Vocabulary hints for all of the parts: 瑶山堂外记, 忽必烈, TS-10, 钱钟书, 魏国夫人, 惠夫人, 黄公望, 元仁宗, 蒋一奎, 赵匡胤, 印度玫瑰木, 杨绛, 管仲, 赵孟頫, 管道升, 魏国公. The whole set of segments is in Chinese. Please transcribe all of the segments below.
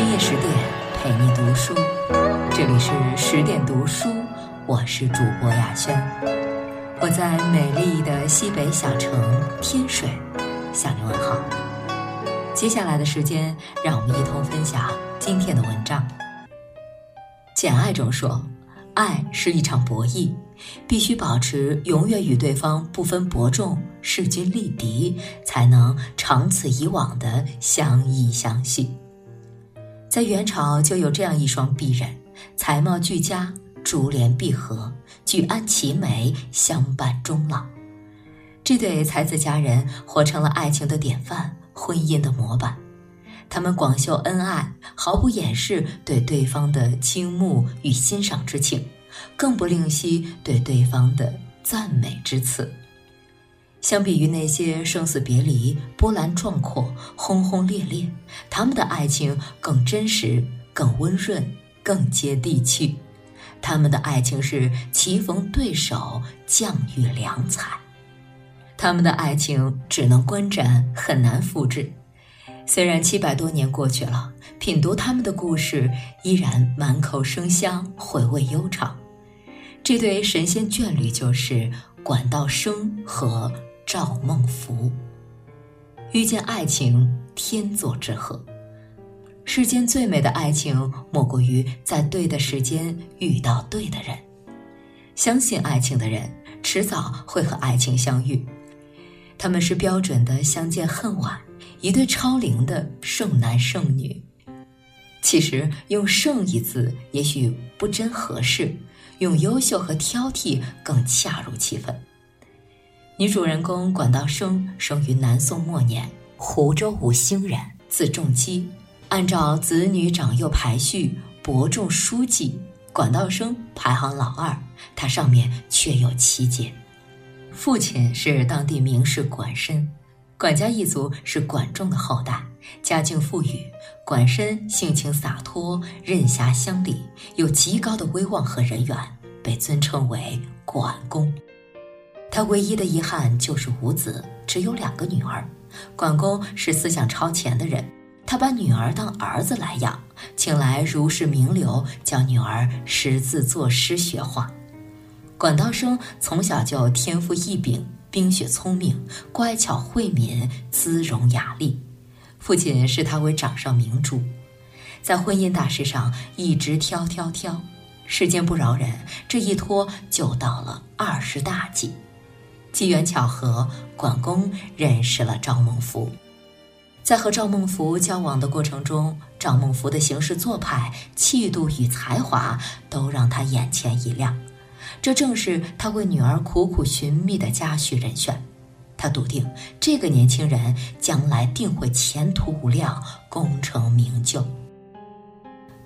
深夜10点陪你读书，这里是10点读书，我是主播雅轩。我在美丽的西北小城天水向你问好。接下来的时间，让我们一同分享今天的文章。简爱中说，爱是一场博弈，必须保持永远与对方不分伯仲、势均力敌，才能长此以往的相依相惜。在元朝就有这样一双璧人，才貌俱佳，珠联璧合，举案齐眉，相伴终老。这对才子佳人活成了爱情的典范，婚姻的模板。他们广秀恩爱，毫不掩饰对对方的倾慕与欣赏之情，更不吝惜对对方的赞美之词。相比于那些生死别离、波澜壮阔、轰轰烈烈，他们的爱情更真实、更温润、更接地气。他们的爱情是棋逢对手，将遇良才。他们的爱情只能观展，很难复制。虽然700多年过去了，品读他们的故事，依然满口生香，回味悠长。这对神仙眷侣就是管道升和赵孟頫。遇见爱情，天作之合。世间最美的爱情，莫过于在对的时间遇到对的人。相信爱情的人，迟早会和爱情相遇。他们是标准的相见恨晚，一对超龄的剩男剩女。其实用剩一字也许不真合适，用优秀和挑剔更恰如其分。女主人公管道升生于南宋末年，湖州吴兴人，字仲基。按照子女长幼排序，伯仲叔季，管道升排行老二，他上面确有其姐。父亲是当地名士管深，管家一族是管仲的后代，家境富裕。管深性情洒脱，任侠乡里，有极高的威望和人缘，被尊称为管公。他唯一的遗憾就是无子，只有2个女儿。管公是思想超前的人，他把女儿当儿子来养，请来儒士名流教女儿识字作诗学画。管道升从小就天赋异禀，冰雪聪明，乖巧慧敏，姿容雅丽。父亲视他为掌上明珠，在婚姻大事上一直挑。世间不饶人，这一拖就到了20大纪。机缘巧合，管公认识了赵孟頫。在和赵孟頫交往的过程中，赵孟頫的行事做派、气度与才华都让他眼前一亮。这正是他为女儿苦苦寻觅的佳婿人选。他笃定这个年轻人将来定会前途无量，功成名就。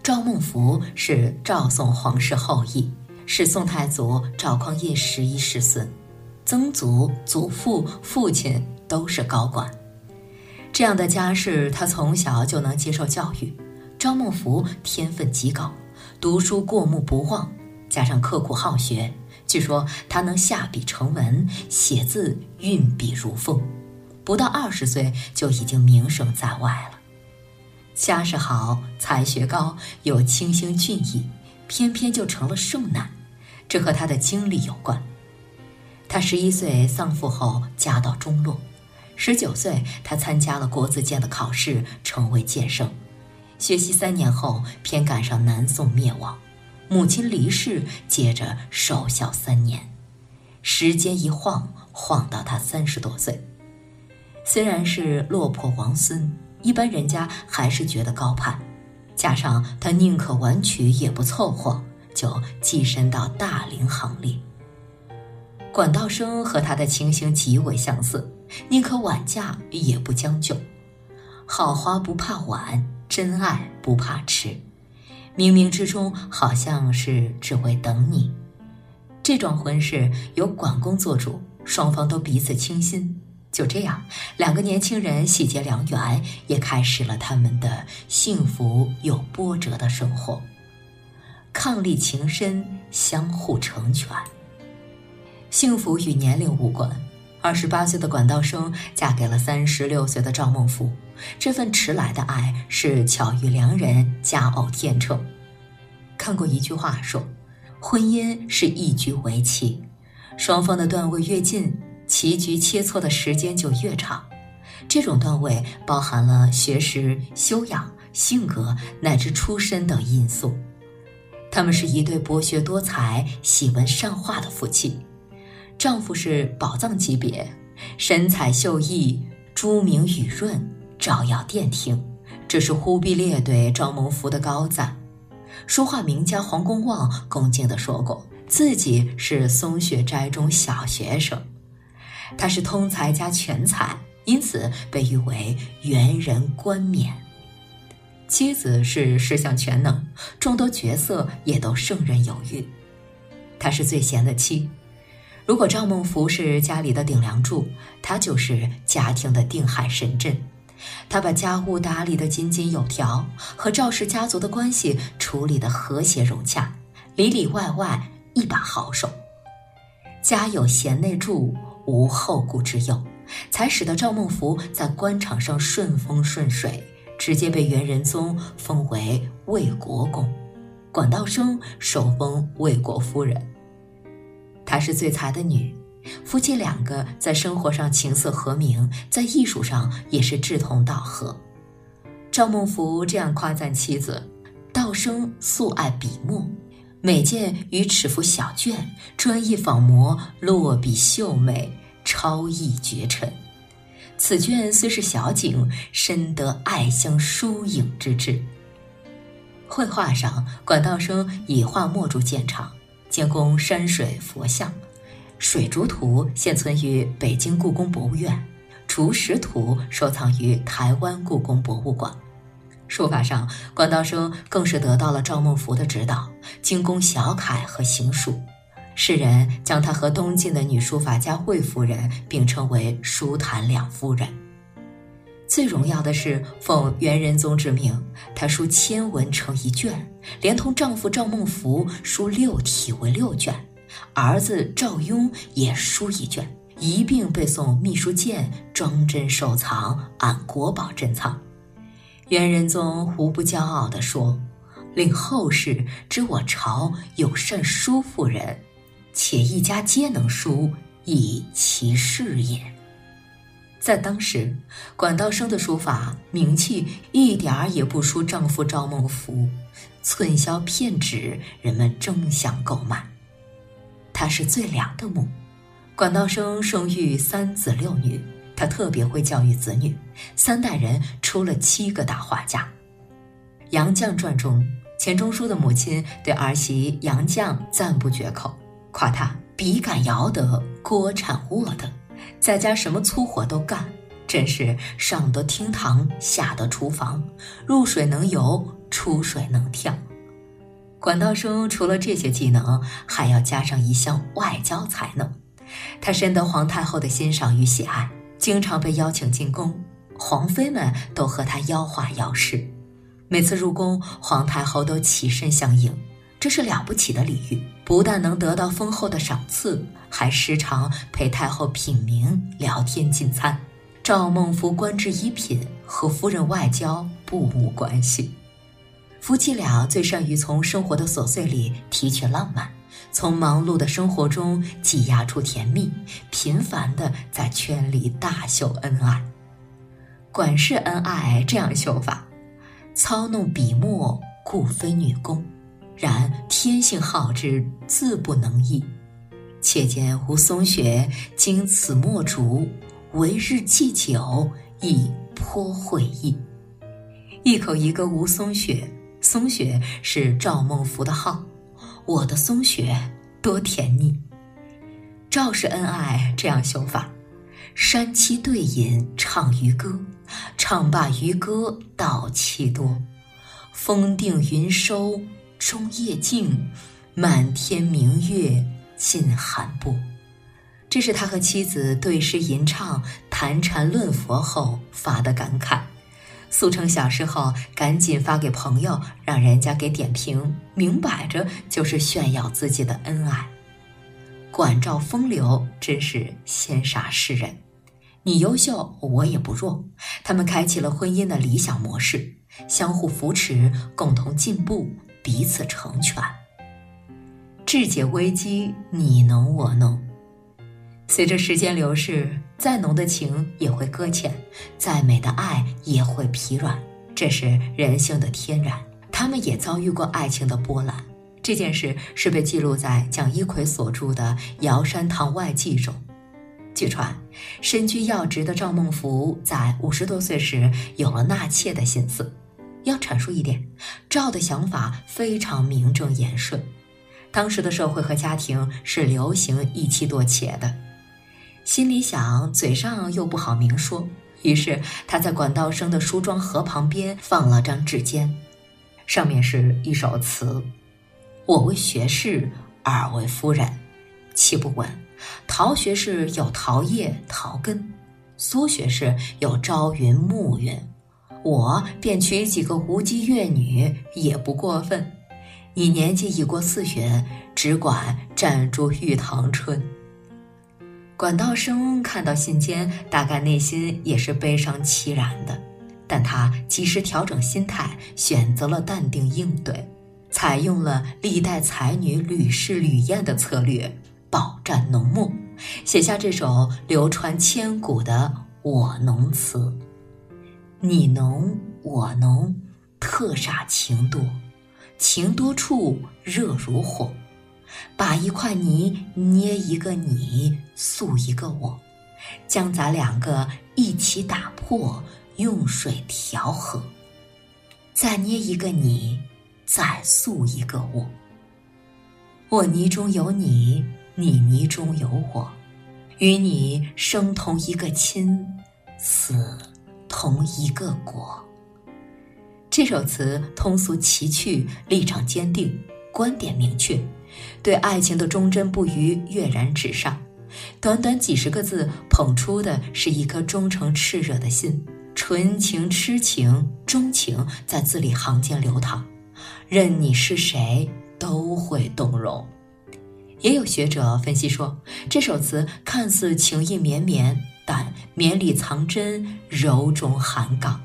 赵孟頫是赵宋皇室后裔，是宋太祖赵匡胤11世孙，曾祖、祖父、父亲都是高官。这样的家世，他从小就能接受教育。赵孟頫天分极高，读书过目不忘，加上刻苦好学，据说他能下笔成文，写字运笔如风，不到20岁就已经名声在外了。家世好，才学高，又清新俊逸，偏偏就成了剩男，这和他的经历有关。他11岁丧父后家道中落，19岁他参加了国子监的考试，成为监生。学习3年后，偏赶上南宋灭亡。母亲离世，接着守孝3年，时间一晃，晃到他30多岁。虽然是落魄王孙，一般人家还是觉得高攀，加上他宁可婉曲也不凑合，就跻身到大龄行列。管道升和他的情形极为相似，宁可晚嫁也不将就，好花不怕晚，真爱不怕迟。冥冥之中好像是只为等你。这桩婚事由管公做主，双方都彼此倾心。就这样，2个年轻人喜结良缘，也开始了他们的幸福又波折的生活。伉俪情深，相互成全。幸福与年龄无关， 28岁的管道升嫁给了36岁的赵孟頫，这份迟来的爱是巧遇良人，佳偶天成。看过一句话说，婚姻是一局围棋，双方的段位越近，棋局切磋的时间就越长。这种段位包含了学识、修养、性格乃至出身等因素。他们是一对博学多才、喜闻善画的夫妻，丈夫是宝藏级别，神采秀逸，珠明雨润，照耀殿庭，这是忽必烈对赵孟頫的高赞。书画名家黄公望恭敬地说过，自己是松雪斋中小学生，他是通才加全才，因此被誉为元人冠冕。妻子是十项全能，众多角色也都胜任有余，她是最贤的妻。如果赵孟頫是家里的顶梁柱，她就是家庭的定海神针。她把家务打理得井井有条，和赵氏家族的关系处理得和谐融洽，里里外外一把好手。家有贤内助，无后顾之忧，才使得赵孟頫在官场上顺风顺水，直接被元仁宗封为魏国公，管道升受封魏国夫人。她是最才的女，夫妻两个在生活上情色和鸣，在艺术上也是志同道合。赵孟頫这样夸赞妻子，道升素爱笔墨，每件与尺幅小卷，专意仿摹，落笔秀美，超逸绝尘。此卷虽是小景，深得爱香疏影之志。绘画上，管道升以画墨竹见长，建工山水佛像，水竹图现存于北京故宫博物院，竹石图收藏于台湾故宫博物馆。书法上，管道升更是得到了赵孟頫的指导，精工小楷和行书。世人将她和东晋的女书法家惠夫人并称为书坛两夫人。最荣耀的是，奉元仁宗之命，她书1000文成一卷，连同丈夫赵孟頫书6体为6卷，儿子赵雍也书1卷，一并被送秘书监，装帧收藏，按国宝珍藏。元仁宗无不骄傲地说，令后世知我朝有善书妇人，且一家皆能书，以其事也。在当时，管道升的书法名气一点儿也不输丈夫赵孟頫，寸销片纸，人们争相购买。她是最良的母，管道升生育3子6女，她特别会教育子女，3代人出了7个大画家。《杨绛传》中，钱钟书的母亲对儿媳杨绛赞不绝口，夸她笔杆摇得，锅铲握得，在家什么粗活都干，真是上得厅堂，下得厨房，入水能游，出水能跳。管道升除了这些技能，还要加上一项外交才能。她深得皇太后的欣赏与喜爱，经常被邀请进宫，皇妃们都和她邀画邀诗。每次入宫，皇太后都起身相迎，这是了不起的礼遇，不但能得到丰厚的赏赐，还时常陪太后品茗聊天进餐。赵孟頫官至一品，和夫人外交不无关系。夫妻俩最善于从生活的琐碎里提取浪漫，从忙碌的生活中挤压出甜蜜，频繁地在圈里大秀恩爱。管氏恩爱这样秀法，操弄笔墨，故非女工，然天性好之，自不能易。且见吴松学，经此墨竹，为日既久，亦颇会意。一口一个吴松学，松学是赵孟頫的号，我的松学多甜腻。赵氏恩爱这样修法，山妻对饮，唱渔歌，唱罢渔歌，道气多。风定云收，终夜静，满天明月尽寒波。这是他和妻子对诗吟唱，谈禅论佛后发的感慨，速成小诗后赶紧发给朋友，让人家给点评，明摆着就是炫耀自己的恩爱。管道风流，真是羡煞世人。你优秀，我也不弱。他们开启了婚姻的理想模式，相互扶持，共同进步，彼此成全。智解危机，你侬我侬。随着时间流逝，再浓的情也会搁浅，再美的爱也会疲软，这是人性的天然。他们也遭遇过爱情的波澜。这件事是被记录在蒋一奎所著的《瑶山堂外记》中。据传，身居要职的赵孟頫在50多岁时有了纳妾的心思。要阐述一点，赵的想法非常名正言顺。当时的社会和家庭是流行一妻多妾的，心里想，嘴上又不好明说，于是他在管道升的梳妆盒旁边放了张志坚，上面是一首词：我为学士，尔为夫人。岂不闻陶学士有陶叶、陶根，苏学士有朝云、暮云，我便娶几个无姬越女也不过分。你年纪已过4旬，只管暂住玉堂春。管道升看到信笺，大概内心也是悲伤凄然的，但他及时调整心态，选择了淡定应对，采用了历代才女屡试屡验的策略，饱蘸浓墨，写下这首流传千古的我侬词。你侬我侬，特煞情多，情多处热如火。把一块泥捏一个你，塑一个我，将咱两个一起打破，用水调和，再捏一个你，再塑一个我。我泥中有你，你泥中有我，与你生同一个亲，死同一个国。这首词通俗奇趣，立场坚定，观点明确，对爱情的忠贞不渝跃然纸上。短短几10个字，捧出的是一颗忠诚炽热的心，纯情、痴情、钟情在字里行间流淌，任你是谁都会动容。也有学者分析说，这首词看似情意绵绵，但绵里藏针，柔中含刚。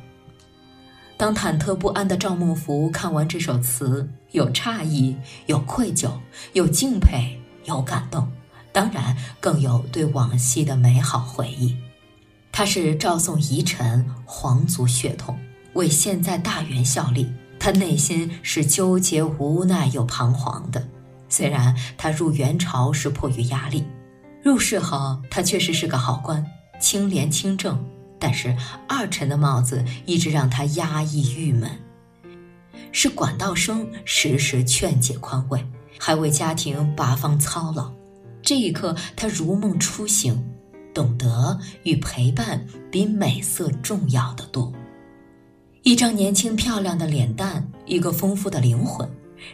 当忐忑不安的赵孟頫看完这首词，有诧异，有愧疚，有敬佩，有感动，当然更有对往昔的美好回忆。他是赵宋遗臣，皇族血统，为现在大元效力，他内心是纠结、无奈又彷徨的。虽然他入元朝是迫于压力，入仕后他确实是个好官，清廉清正，但是二臣的帽子一直让他压抑郁闷。是管道升时时劝解宽慰，还为家庭拔方操劳。这一刻他如梦初醒，懂得与陪伴比美色重要的多。一张年轻漂亮的脸蛋，一个丰富的灵魂，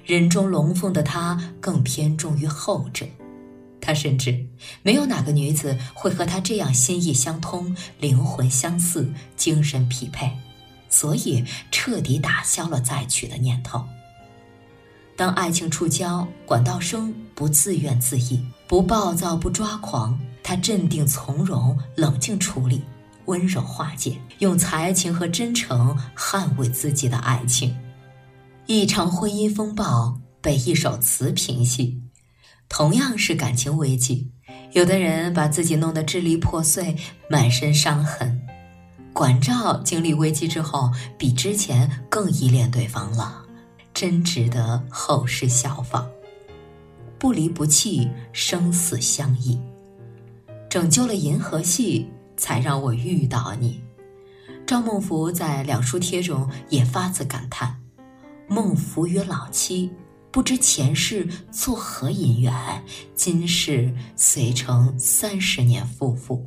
人中龙凤的他更偏重于后者。他甚至没有哪个女子会和他这样心意相通，灵魂相似，精神匹配，所以彻底打消了再娶的念头。当爱情触礁，管道升不自怨自艾，不暴躁，不抓狂，他镇定从容，冷静处理，温柔化解，用才情和真诚捍卫自己的爱情。一场婚姻风暴被一首词平息。同样是感情危机，有的人把自己弄得支离破碎，满身伤痕。管道经历危机之后，比之前更依恋对方了，真值得后世效仿。不离不弃，生死相依，拯救了银河系，才让我遇到你。赵孟頫在2书帖中也发自感叹，孟頫曰老妻，不知前世作何因缘，今世遂成30年夫妇。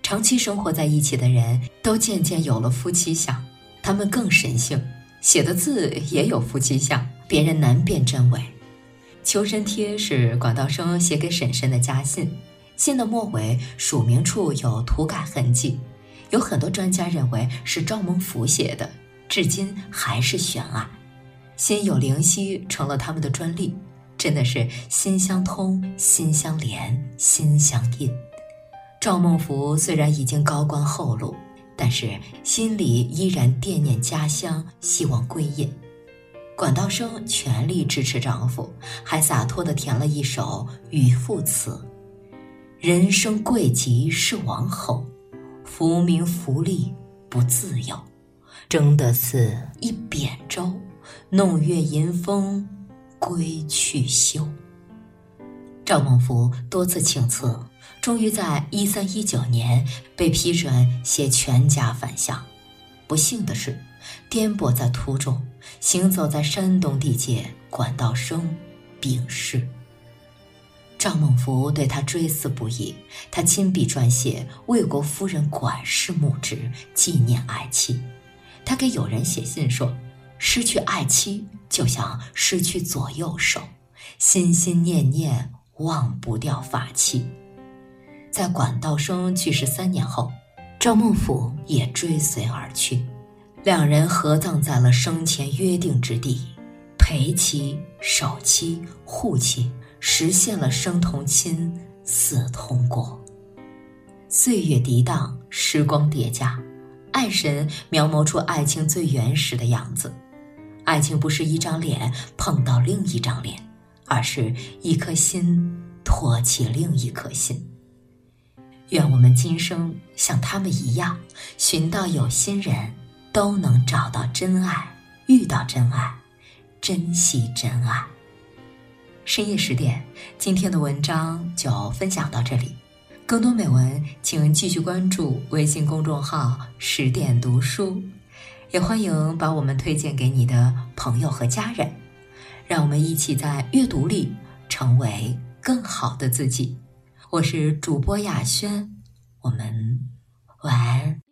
长期生活在一起的人都渐渐有了夫妻相，他们更神性，写的字也有夫妻相，别人难辨真伪。求神帖是管道升写给婶婶的家信，信的末尾署名处有涂改痕迹，有很多专家认为是赵孟頫写的，至今还是悬案。心有灵犀成了他们的专利，真的是心相通、心相连、心相印。赵孟頫虽然已经高官厚禄，但是心里依然惦念家乡，希望归隐。管道升全力支持丈夫，还洒脱地填了一首渔父词：人生贵极是王侯，浮名浮利不自由，争得似一扁舟，弄月吟风归去休。赵孟頫多次请辞，终于在1319年被批准携全家返乡。不幸的是，颠簸在途中，行走在山东地界，管道升病逝。赵孟頫对他追思不已，他亲笔撰写《魏国夫人管氏墓志》纪念爱妻。他给友人写信说，失去爱妻就像失去左右手，心心念念忘不掉发妻。在管道升去世3年后，赵孟頫也追随而去，两人合葬在了生前约定之地，陪妻、守妻、护妻，实现了生同亲，死同国。岁月涤荡，时光叠加，爱神描摹出爱情最原始的样子。爱情不是一张脸碰到另一张脸，而是一颗心托起另一颗心。愿我们今生像他们一样，寻到有心人，都能找到真爱，遇到真爱，珍惜真爱。深夜10点，今天的文章就分享到这里。更多美文，请继续关注微信公众号10点读书，也欢迎把我们推荐给你的朋友和家人，让我们一起在阅读里成为更好的自己。我是主播雅轩，我们晚安。